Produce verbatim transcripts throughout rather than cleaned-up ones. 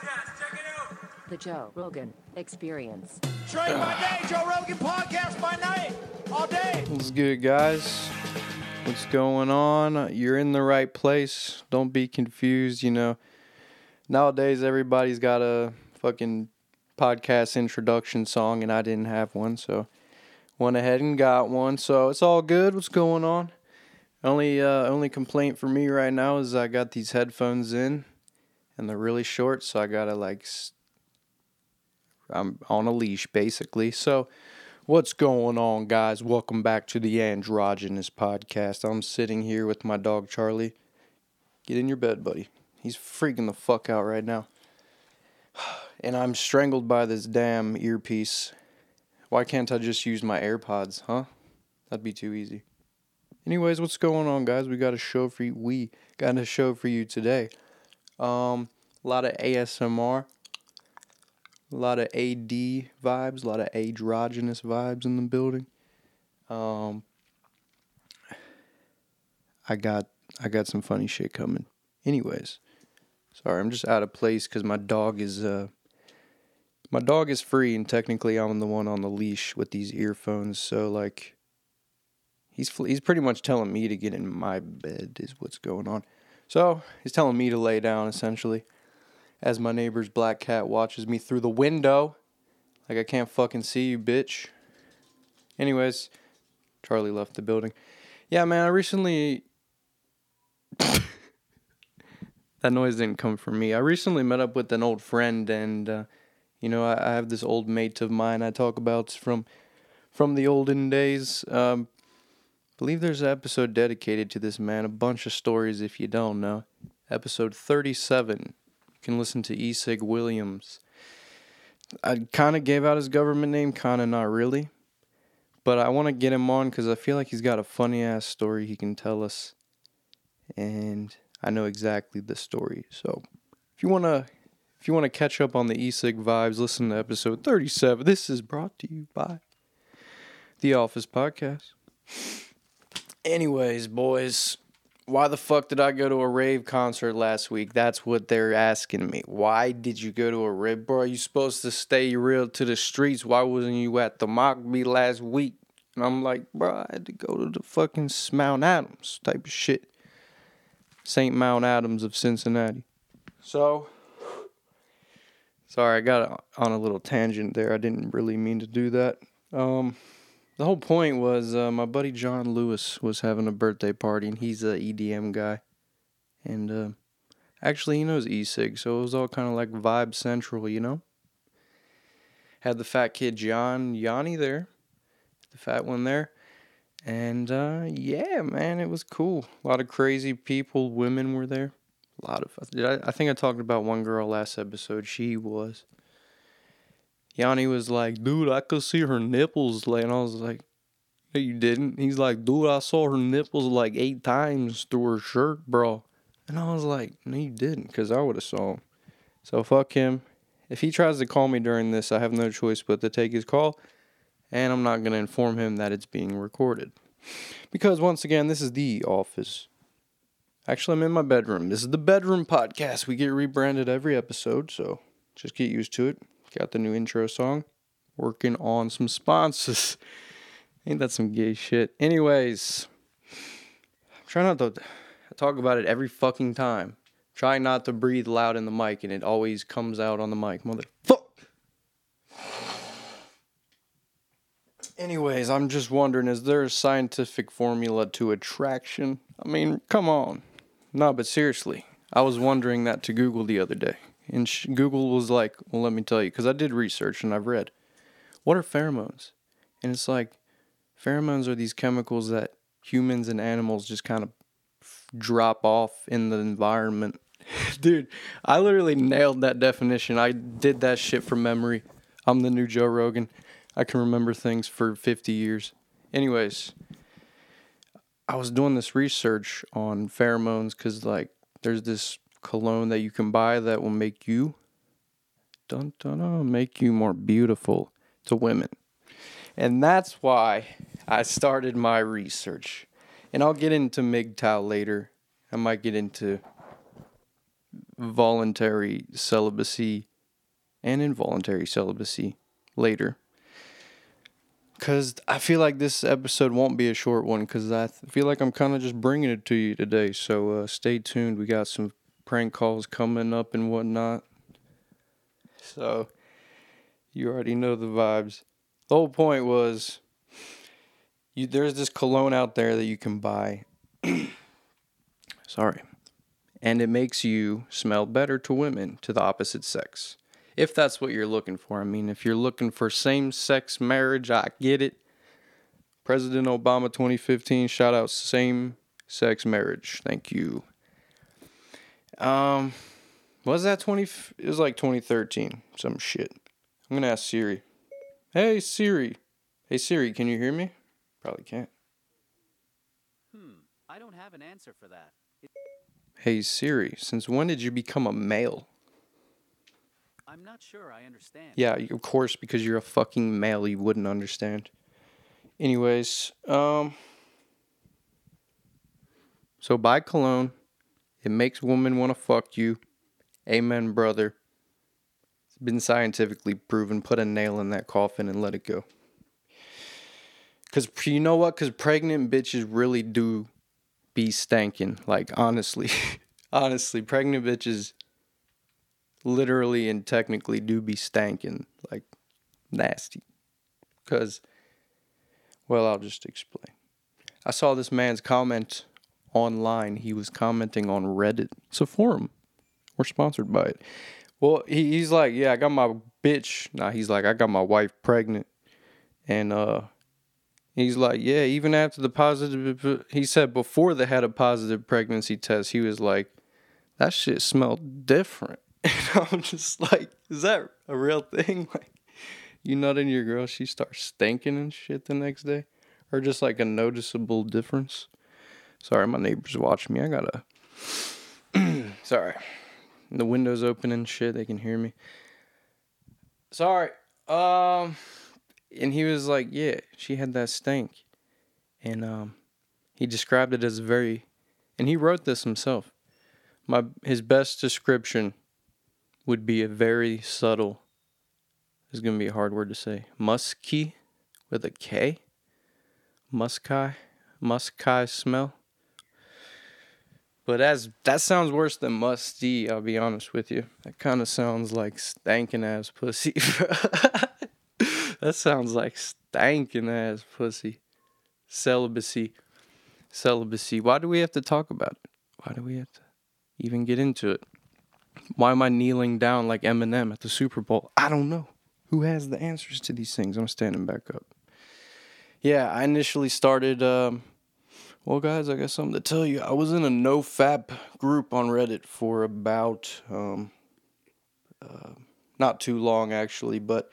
podcast. Check it out. The Joe Rogan Experience. Train by day, Joe Rogan podcast by night, all day. What's good, guys? What's going on? You're in the right place. Don't be confused, you know. Nowadays, everybody's got a fucking podcast introduction song, and I didn't have one, so went ahead and got one. So it's all good. What's going on? Only uh, only complaint for me right now is I got these headphones in, and they're really short, so I gotta like, st- I'm on a leash basically. So, what's going on, guys? Welcome back to the Androgynous Podcast. I'm sitting here with my dog Charlie. Get in your bed, buddy. He's freaking the fuck out right now, and I'm strangled by this damn earpiece. Why can't I just use my AirPods, huh? That'd be too easy. Anyways, what's going on, guys? We got a show for you. We got a show for you today. Um, a lot of A S M R, a lot of A D vibes, a lot of androgynous vibes in the building. Um, I got I got some funny shit coming. Anyways, sorry, I'm just out of place because my dog is uh my dog is free, and technically I'm the one on the leash with these earphones, so like. He's fl- he's pretty much telling me to get in my bed is what's going on. So he's telling me to lay down, essentially, as my neighbor's black cat watches me through the window. Like, I can't fucking see you, bitch. Anyways, Charlie left the building. Yeah, man, I recently... That noise didn't come from me. I recently met up with an old friend, and, uh, you know, I-, I have this old mate of mine I talk about from, from the olden days. Um... I believe there's an episode dedicated to this man. A bunch of stories if you don't know. Episode thirty-seven. You can listen to Esig Williams. I kind of gave out his government name, kind of not really. But I want to get him on because I feel like he's got a funny-ass story he can tell us. And I know exactly the story. So if you want to if you want to catch up on the Esig vibes, listen to episode thirty-seven. This is brought to you by The Office Podcast. Anyways, boys, why the fuck did I go to a rave concert last week? That's what they're asking me. Why did you go to a rave? Bro, you supposed to stay real to the streets. Why wasn't you at the Mockbee last week? And I'm like, bro, I had to go to the fucking Mount Adams type of shit. Saint Mount Adams of Cincinnati. So, sorry, I got on a little tangent there. I didn't really mean to do that. Um... The whole point was uh, my buddy John Lewis was having a birthday party, and he's an E D M guy. And uh, actually, he knows E-Sig, so it was all kind of like vibe central, you know? Had the fat kid John Yanni there, the fat one there. And uh, yeah, man, it was cool. A lot of crazy people, women were there. A lot of, did I, I think I talked about one girl last episode. She was... Yanni was like, dude, I could see her nipples. Like, and I was like, no, you didn't. He's like, dude, I saw her nipples like eight times through her shirt, bro. And I was like, no, you didn't, because I would have saw him. So fuck him. If he tries to call me during this, I have no choice but to take his call. And I'm not going to inform him that it's being recorded. Because once again, this is The Office. Actually, I'm in my bedroom. This is the Bedroom Podcast. We get rebranded every episode, so just get used to it. Got the new intro song. Working on some sponsors. Ain't that some gay shit? Anyways, I'm trying not to talk about it every fucking time. Try not to breathe loud in the mic, and it always comes out on the mic. Motherfuck. Anyways, I'm just wondering, is there a scientific formula to attraction? I mean, come on. No, but seriously, I was wondering that to Google the other day. And Google was like, well, let me tell you, because I did research and I've read, what are pheromones? And it's like, pheromones are these chemicals that humans and animals just kind of drop off in the environment. Dude, I literally nailed that definition. I did that shit from memory. I'm the new Joe Rogan. I can remember things for fifty years. Anyways, I was doing this research on pheromones because, like, there's this cologne that you can buy that will make you dun, dun, dun, make you more beautiful to women. And that's why I started my research. And I'll get into M G T O W later. I might get into voluntary celibacy and involuntary celibacy later. Because I feel like this episode won't be a short one, because I th- feel like I'm kind of just bringing it to you today. So uh, stay tuned. We got some prank calls coming up and whatnot. So you already know the vibes. The whole point was, you, there's this cologne out there that you can buy. Sorry. And it makes you smell better to women, to the opposite sex. If that's what you're looking for. I mean, if you're looking for same-sex marriage, I get it. President Obama twenty fifteen, shout out same-sex marriage. Thank you. Um, was that twenty? It was like twenty thirteen, some shit. I'm going to ask Siri. Hey, Siri. Hey, Siri, can you hear me? Probably can't. Hmm, I don't have an answer for that. It- hey, Siri, since when did you become a male? I'm not sure I understand. Yeah, of course, because you're a fucking male, you wouldn't understand. Anyways, um... so buy cologne. It makes women want to fuck you. Amen, brother. It's been scientifically proven. Put a nail in that coffin and let it go. Because, you know what? Because pregnant bitches really do be stankin'. Like, honestly. honestly, pregnant bitches... literally and technically do be stankin', like, nasty. Because, well, I'll just explain. I saw this man's comment online. He was commenting on Reddit. It's a forum. We're sponsored by it. Well, he, he's like, yeah, I got my bitch. Nah, he's like, I got my wife pregnant. And uh, he's like, yeah, even after the positive, he said before they had a positive pregnancy test, he was like, that shit smelled different. And I'm just like, is that a real thing? Like, you nut in your girl, she starts stinking and shit the next day? Or just like a noticeable difference? Sorry, my neighbor's watching me. I gotta... Sorry. The window's open and shit. They can hear me. Sorry. Um, and he was like, yeah, she had that stink. And um, he described it as very... And he wrote this himself. My His best description... would be a very subtle, it's going to be a hard word to say, musky, with a K, musky, musky smell. But as that sounds worse than musty, I'll be honest with you. That kind of sounds like stankin' ass pussy. That sounds like stankin' ass pussy. Celibacy. Celibacy. Why do we have to talk about it? Why do we have to even get into it? Why am I kneeling down like Eminem at the Super Bowl? I don't know. Who has the answers to these things? I'm standing back up. Yeah, I initially started... Um, well, guys, I got something to tell you. I was in a no-fap group on Reddit for about... Um, uh, not too long, actually. But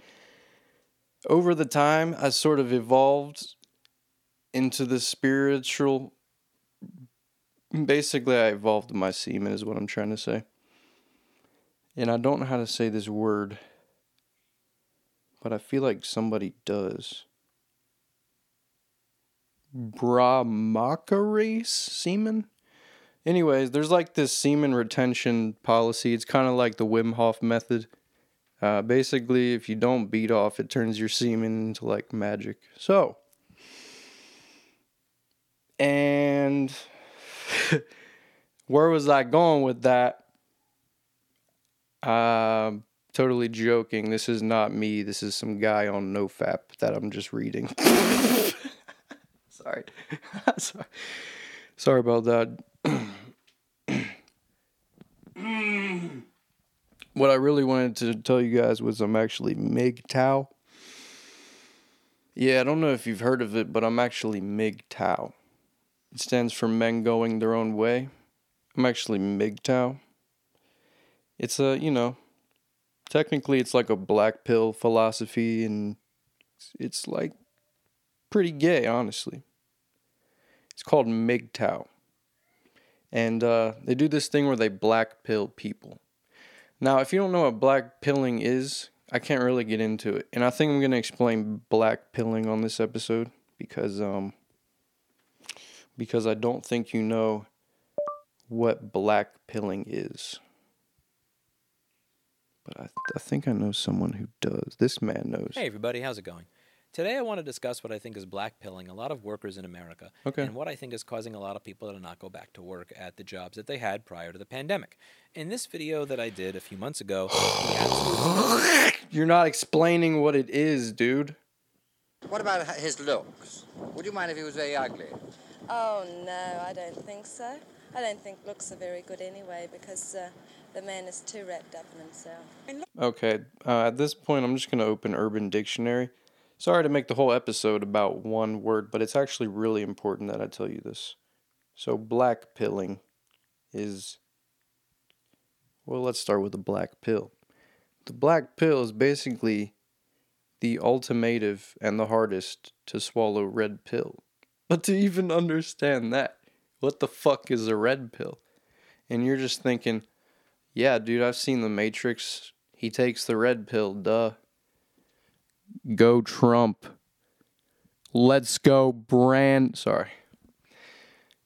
over the time, I sort of evolved into the spiritual... Basically, I evolved my semen is what I'm trying to say. And I don't know how to say this word, but I feel like somebody does. Brahmacharya semen? Anyways, there's like this semen retention policy. It's kind of like the Wim Hof method. Uh, basically, if you don't beat off, it turns your semen into like magic. So. And where was I going with that? Uh, totally joking. This is not me. This is some guy on NoFap that I'm just reading. Sorry. Sorry. Sorry about that. What I really wanted to tell you guys was I'm actually M G T O W. Yeah, I don't know if you've heard of it, but I'm actually M G T O W. It stands for men going their own way. I'm actually M G T O W. It's a, you know, technically it's like a black pill philosophy, and it's like pretty gay, honestly. It's called M G T O W. And uh, they do this thing where they black pill people. Now, if you don't know what black pilling is, I can't really get into it. And I think I'm going to explain black pilling on this episode because, um, because I don't think you know what black pilling is. But I, th- I think I know someone who does. This man knows. Hey, everybody. How's it going? Today I want to discuss what I think is blackpilling a lot of workers in America, okay, and what I think is causing a lot of people to not go back to work at the jobs that they had prior to the pandemic. In this video that I did a few months ago... You're not explaining what it is, dude. What about his looks? Would you mind if he was very ugly? Oh, no, I don't think so. I don't think looks are very good anyway, because uh, the man is too wrapped up in himself. Okay, uh, at this point I'm just going to open Urban Dictionary. Sorry to make the whole episode about one word, but it's actually really important that I tell you this. So black pilling is, well, let's start with the black pill. The black pill is basically the ultimative and the hardest to swallow red pill. But to even understand that, what the fuck is a red pill? And you're just thinking, yeah, dude, I've seen The Matrix. He takes the red pill, duh. Go Trump. Let's go brand. Sorry.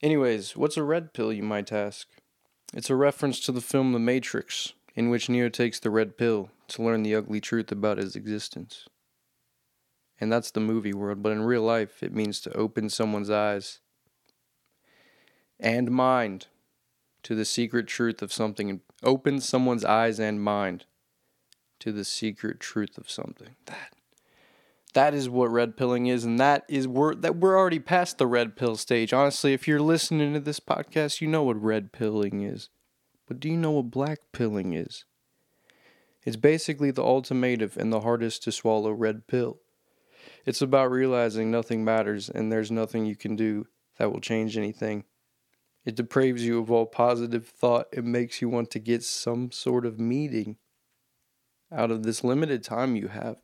Anyways, what's a red pill, you might ask? It's a reference to the film The Matrix, in which Neo takes the red pill to learn the ugly truth about his existence. And that's the movie world, but in real life, it means to open someone's eyes and mind to the secret truth of something. Open someone's eyes and mind to the secret truth of something. That. That is what red pilling is, and that is we're that we're already past the red pill stage. Honestly, if you're listening to this podcast, you know what red pilling is. But do you know what black pilling is? It's basically the ultimative and the hardest to swallow red pill. It's about realizing nothing matters and there's nothing you can do that will change anything. It depraves you of all positive thought. It makes you want to get some sort of meaning out of this limited time you have.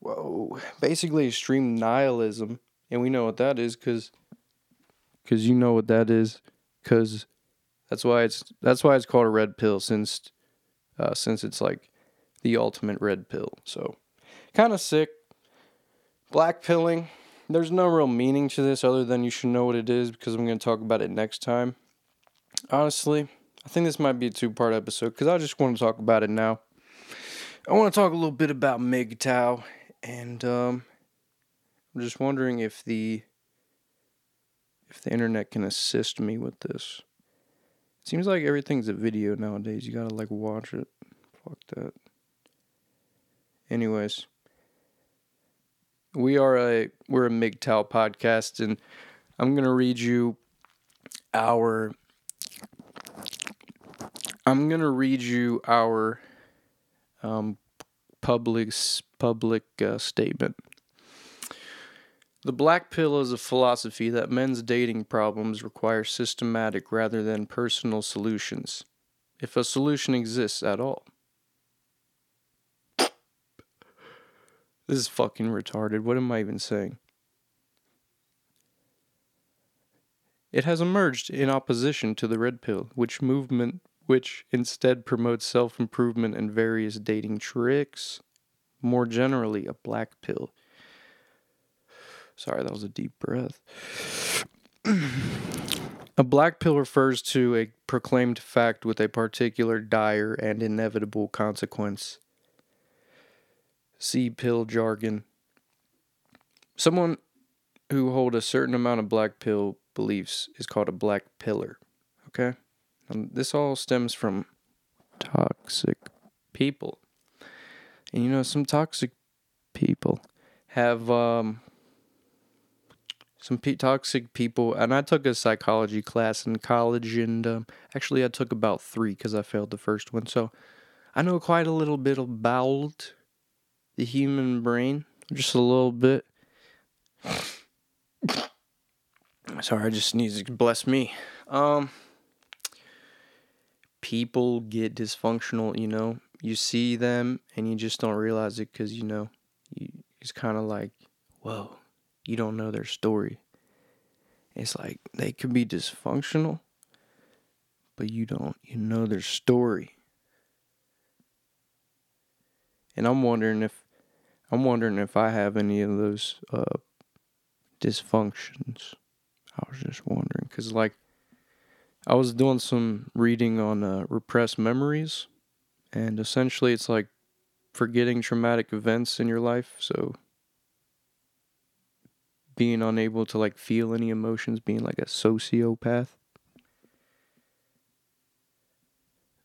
Whoa. Basically extreme nihilism. And we know what that is because... Because you know what that is. Because that's why it's that's why it's called a red pill. Since uh, since it's like the ultimate red pill. So, kind of sick. Black pilling. There's no real meaning to this other than you should know what it is. Because I'm going to talk about it next time. Honestly, I think this might be a two-part episode. Because I just want to talk about it now. I want to talk a little bit about M G T O W, and um, I'm just wondering if the if the internet can assist me with this. It seems like everything's a video nowadays. You gotta like watch it. Fuck that. Anyways, we are a we're a M G T O W podcast, and I'm gonna read you our I'm gonna read you our. Um, public public uh, statement. The black pill is a philosophy that men's dating problems require systematic rather than personal solutions, if a solution exists at all. This is fucking retarded. What am I even saying? It has emerged in opposition to the red pill, which movement which instead promotes self-improvement and various dating tricks. More generally, a black pill. Sorry, that was a deep breath. A black pill refers to a proclaimed fact with a particular dire and inevitable consequence. See pill jargon. Someone who holds a certain amount of black pill beliefs is called a black pillar. Okay? Um, this all stems from toxic people. And you know, some toxic people have, um, some p- toxic people, and I took a psychology class in college, and um, actually I took about three because I failed the first one, so I know quite a little bit about the human brain, just a little bit. Sorry, I just sneezed, bless me. Um... People get dysfunctional, you know. You see them, and you just don't realize it because, you know, you, it's kind of like, whoa, you don't know their story. It's like, they could be dysfunctional, but you don't, you know their story. And I'm wondering if, I'm wondering if I have any of those uh, dysfunctions. I was just wondering, because, like, I was doing some reading on uh, repressed memories, And essentially it's like forgetting traumatic events in your life. So being unable to like feel any emotions, being like a sociopath.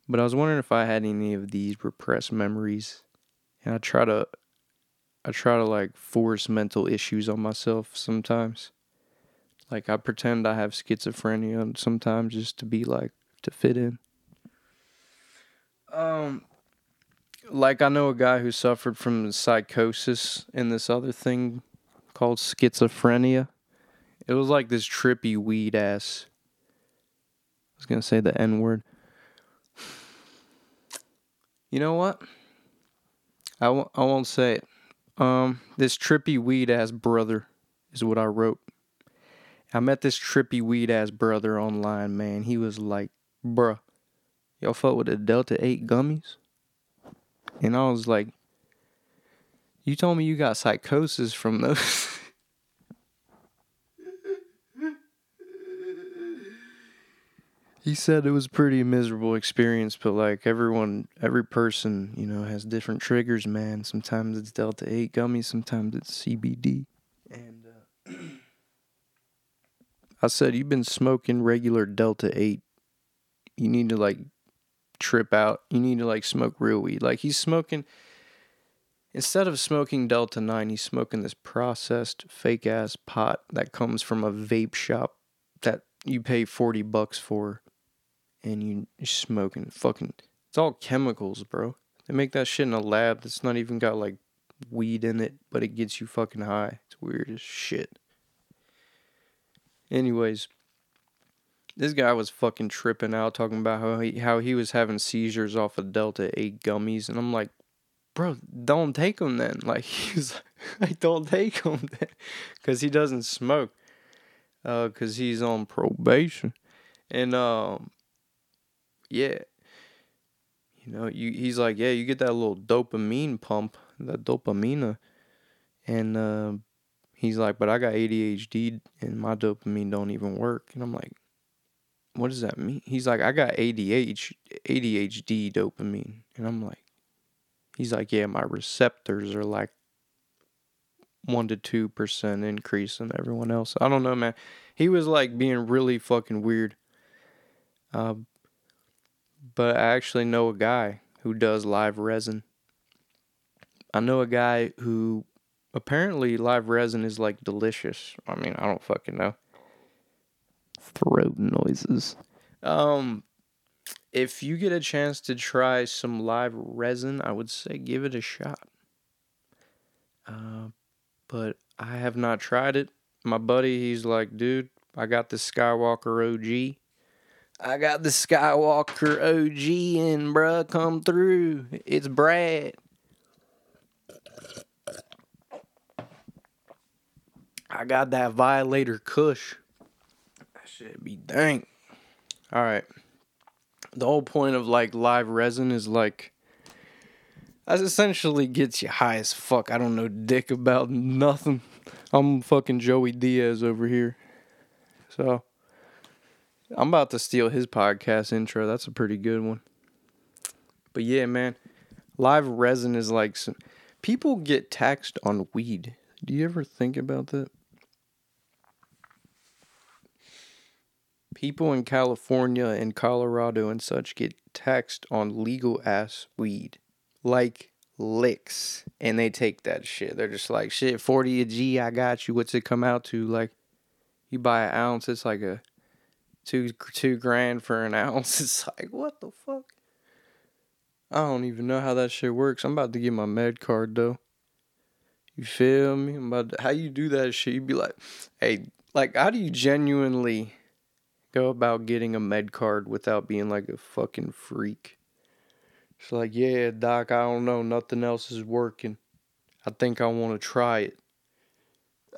But I was wondering if I had any of these repressed memories. And I try to, I try to like force mental issues on myself sometimes. Like I pretend I have schizophrenia sometimes just to be like, to fit in. Um, like I know a guy who suffered from psychosis and this other thing called schizophrenia. It was like this trippy weed ass. I was going to say the N word. You know what? I w- I won't say it. Um, this trippy weed-ass brother is what I wrote. I met this trippy weed-ass brother online, man. He was like, bruh, y'all fuck with the Delta eight gummies? And I was like, you told me you got psychosis from those. He said it was a pretty miserable experience, but like everyone, every person, you know, has different triggers, man. Sometimes it's Delta eight gummies, sometimes it's C B D. And uh, I said, you've been smoking regular Delta eight. You need to like trip out. You need to like smoke real weed. Like he's smoking, instead of smoking Delta nine, he's smoking this processed fake ass pot that comes from a vape shop that you pay forty bucks for. And you, you're smoking fucking... It's all chemicals, bro. They make that shit in a lab that's not even got, like, weed in it. But it gets you fucking high. It's weird as shit. Anyways. This guy was fucking tripping out, talking about how he, how he was having seizures off of Delta eight gummies. And I'm like, bro, don't take them then. Like, he's like, don't take them then. Because he doesn't smoke. Uh, 'cause he's on probation. And, um... Yeah. You know, you he's like, yeah, you get that little dopamine pump, that dopamina. And uh, he's like, but I got A D H D and my dopamine don't even work. And I'm like, what does that mean? He's like, I got A D H D dopamine. And I'm like, he's like, yeah, my receptors are like one to two percent increase than everyone else. I don't know, man. He was like being really fucking weird. Uh, But I actually know a guy who does live resin. I know a guy who apparently live resin is like delicious. I mean, I don't fucking know. Throat noises. Um, if you get a chance to try some live resin, I would say give it a shot. Uh, but I have not tried it. My buddy, he's like, dude, I got this Skywalker O G. I got the Skywalker O G in, bruh. Come through. It's Brad. I got that Violator Kush. That shit be dank. All right. The whole point of, like, live resin is, like, that essentially gets you high as fuck. I don't know dick about nothing. I'm fucking Joey Diaz over here. So... I'm about to steal his podcast intro. That's a pretty good one. But yeah, man. Live resin is like... Some, people get taxed on weed. Do you ever think about that? People in California and Colorado and such get taxed on legal-ass weed. Like licks. And they take that shit. They're just like, shit, forty a G, I got you. What's it come out to? Like, you buy an ounce, it's like a... Two two grand for an ounce. It's like, what the fuck? I don't even know how that shit works. I'm about to get my med card, though. You feel me? I'm about to, how you do that shit? You be like, hey, like, how do you genuinely go about getting a med card without being like a fucking freak? It's like, yeah, doc, I don't know. Nothing else is working. I think I want to try it.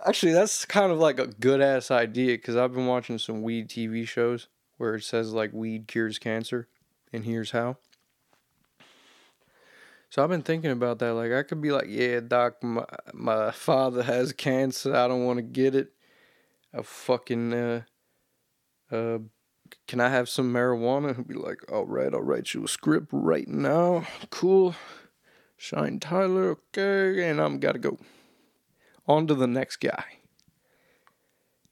Actually, that's kind of like a good-ass idea, because I've been watching some weed T V shows where it says, like, weed cures cancer, and here's how. So I've been thinking about that. Like, I could be like, yeah, doc, my, my father has cancer. I don't want to get it. I fucking uh, uh, like, can I have some marijuana? He'll be like, all right, I'll write you a script right now. Cool. Shine Tyler, okay, and I'm gotta go. On to the next guy.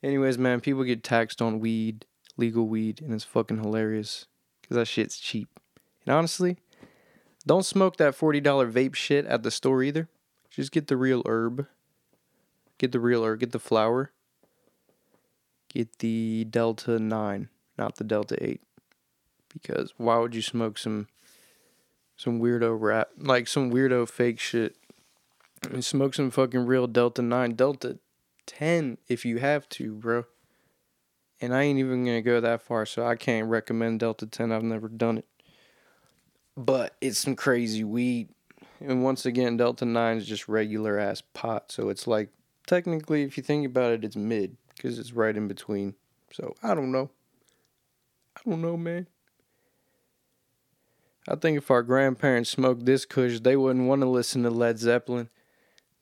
Anyways, man, people get taxed on weed, legal weed, and it's fucking hilarious. Because that shit's cheap. And honestly, don't smoke that forty dollar vape shit at the store either. Just get the real herb. Get the real herb. Get the flower. Get the Delta nine, not the Delta eight. Because why would you smoke some some weirdo rap, like some weirdo fake shit? And smoke some fucking real Delta nine, Delta ten if you have to, bro. And I ain't even gonna go that far, so I can't recommend Delta ten. I've never done it. But it's some crazy weed. And once again, Delta nine is just regular ass pot. So it's like, technically, if you think about it, it's mid. Because it's right in between. So, I don't know. I don't know, man. I think if our grandparents smoked this kush, they wouldn't want to listen to Led Zeppelin.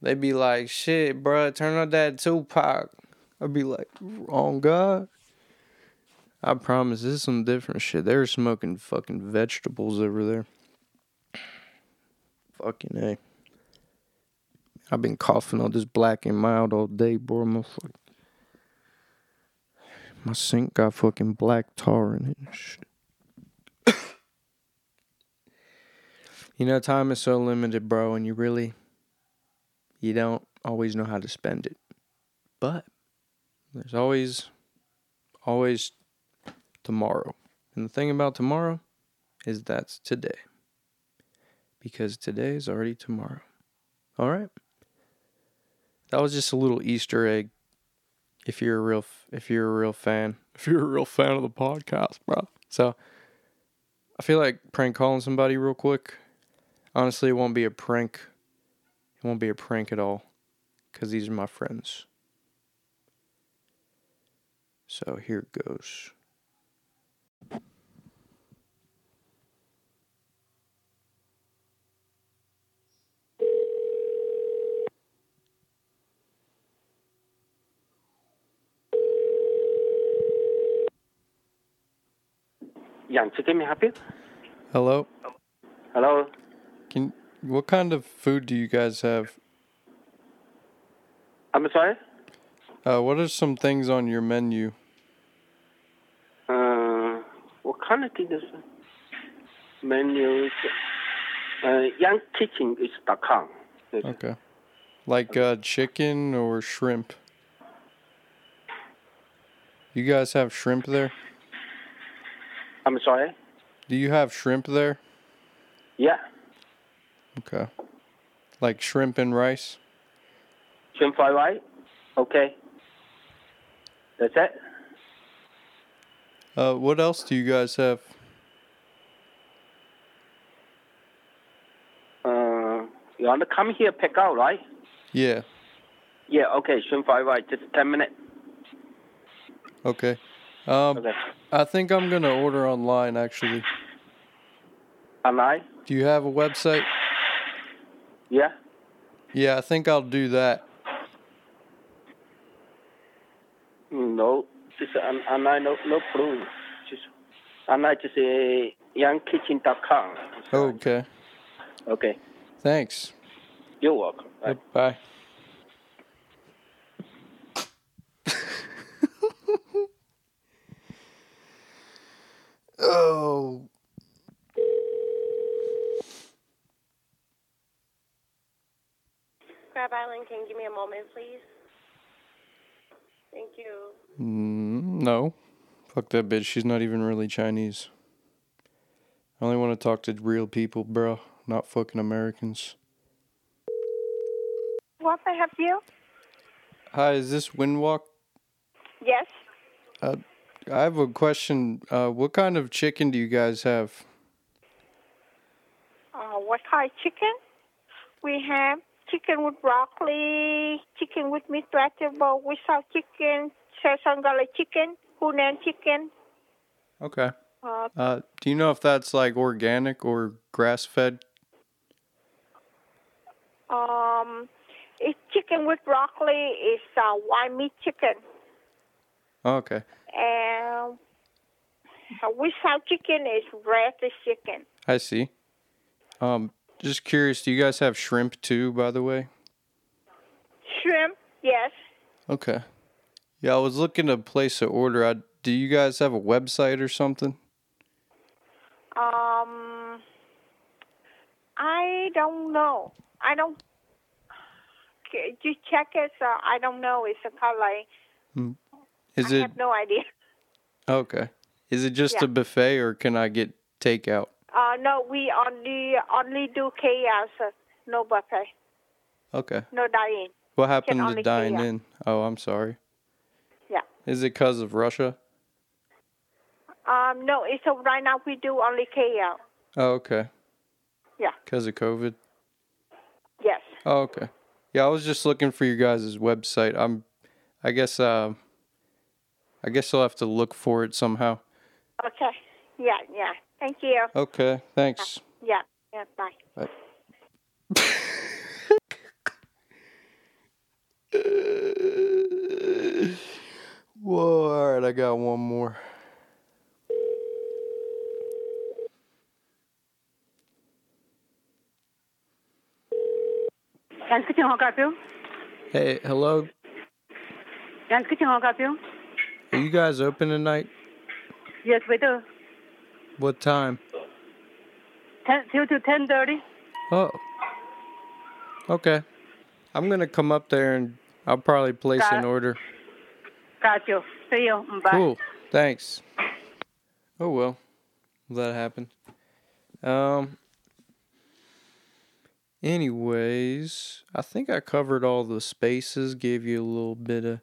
They'd be like, shit, bro, turn on that Tupac. I'd be like, wrong God. I promise, this is some different shit. They were smoking fucking vegetables over there. Fucking A. I've been coughing on this black and mild all day, bro. My, fucking... My sink got fucking black tar in it and shit. You know, time is so limited, bro, and you really, you don't always know how to spend it. But there's always, always tomorrow. And the thing about tomorrow is that's today. Because today is already tomorrow. All right? That was just a little Easter egg. If you're a real, if you're a real fan. If you're a real fan of the podcast, bro. So, I feel like prank calling somebody real quick. Honestly, it won't be a prank. It won't be a prank at all. Because these are my friends. So here it goes. Yang, can I help you? Hello? Hello? Can, what kind of food do you guys have? I'm sorry? Uh, what are some things on your menu? Uh, what kind of things? Menu is... Uh, young kitchen is dot com. Okay. Like uh, chicken or shrimp? You guys have shrimp there? I'm sorry? Do you have shrimp there? Yeah. Okay. Like shrimp and rice? Shrimp fried rice? Okay. That's it? Uh, what else do you guys have? Uh, you want to come here pick out, right? Yeah. Yeah, okay. Shrimp fried rice. Just ten minutes. Okay. Um, okay. I think I'm going to order online, actually. Online? Do you have a website? Yeah. Yeah, I think I'll do that. No, just an online, no, no problem. Just online, just a young kitchen dot com. Okay. Okay. Thanks. You're welcome. Bye. Bye. Oh. Crab Island, can you give me a moment, please? Thank you. Mm, no. Fuck that bitch. She's not even really Chinese. I only want to talk to real people, bro. Not fucking Americans. What can I help you? Hi, is this Windwalk? Yes. Uh, I have a question. Uh, what kind of chicken do you guys have? Uh, what kind of chicken? We have chicken with broccoli, chicken with meat vegetable, without chicken, Szechuan garlic chicken, Hunan chicken. Okay. Uh, uh, do you know if that's like organic or grass-fed? Um, it's chicken with broccoli. It's uh, white meat chicken. Okay. And Whistle chicken is wrapped chicken. I see. Um, just curious, do you guys have shrimp too, by the way? Shrimp, yes. Okay. Yeah, I was looking to place an order. I, do you guys have a website or something? Um, I don't know. I don't. You check it. So I don't know. It's a called like. Is I it, have no idea. Okay. Is it just yeah. a buffet, or can I get takeout? Uh, no, we only only do chaos, no buffet. Okay. No dine-in. What happened to dine-in? Oh, I'm sorry. Yeah. Is it because of Russia? Um, no, it's so right now we do only K L. Oh, okay. Yeah. Because of COVID? Yes. Oh, okay. Yeah, I was just looking for your guys' website. I'm, I guess, uh, I guess I'll have to look for it somehow. Okay. Yeah, yeah. Thank you. Okay, thanks. Yeah, yeah, yeah bye. Bye. Whoa, all right, I got one more. Hey, hello. Are you guys open tonight? Yes, we do. What time? ten, two to ten thirty. Oh. Okay. I'm going to come up there and I'll probably place Got an order. Got you. See you. Bye. Cool. Thanks. Oh, well. That happened. Um... Anyways, I think I covered all the spaces, gave you a little bit of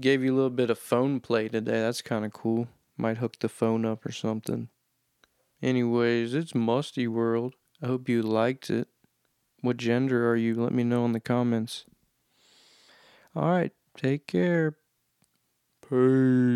gave you a little bit of phone play today. That's kind of cool. Might hook the phone up or something. Anyways, it's Musty World. I hope you liked it. What gender are you? Let me know in the comments. All right, take care. Peace.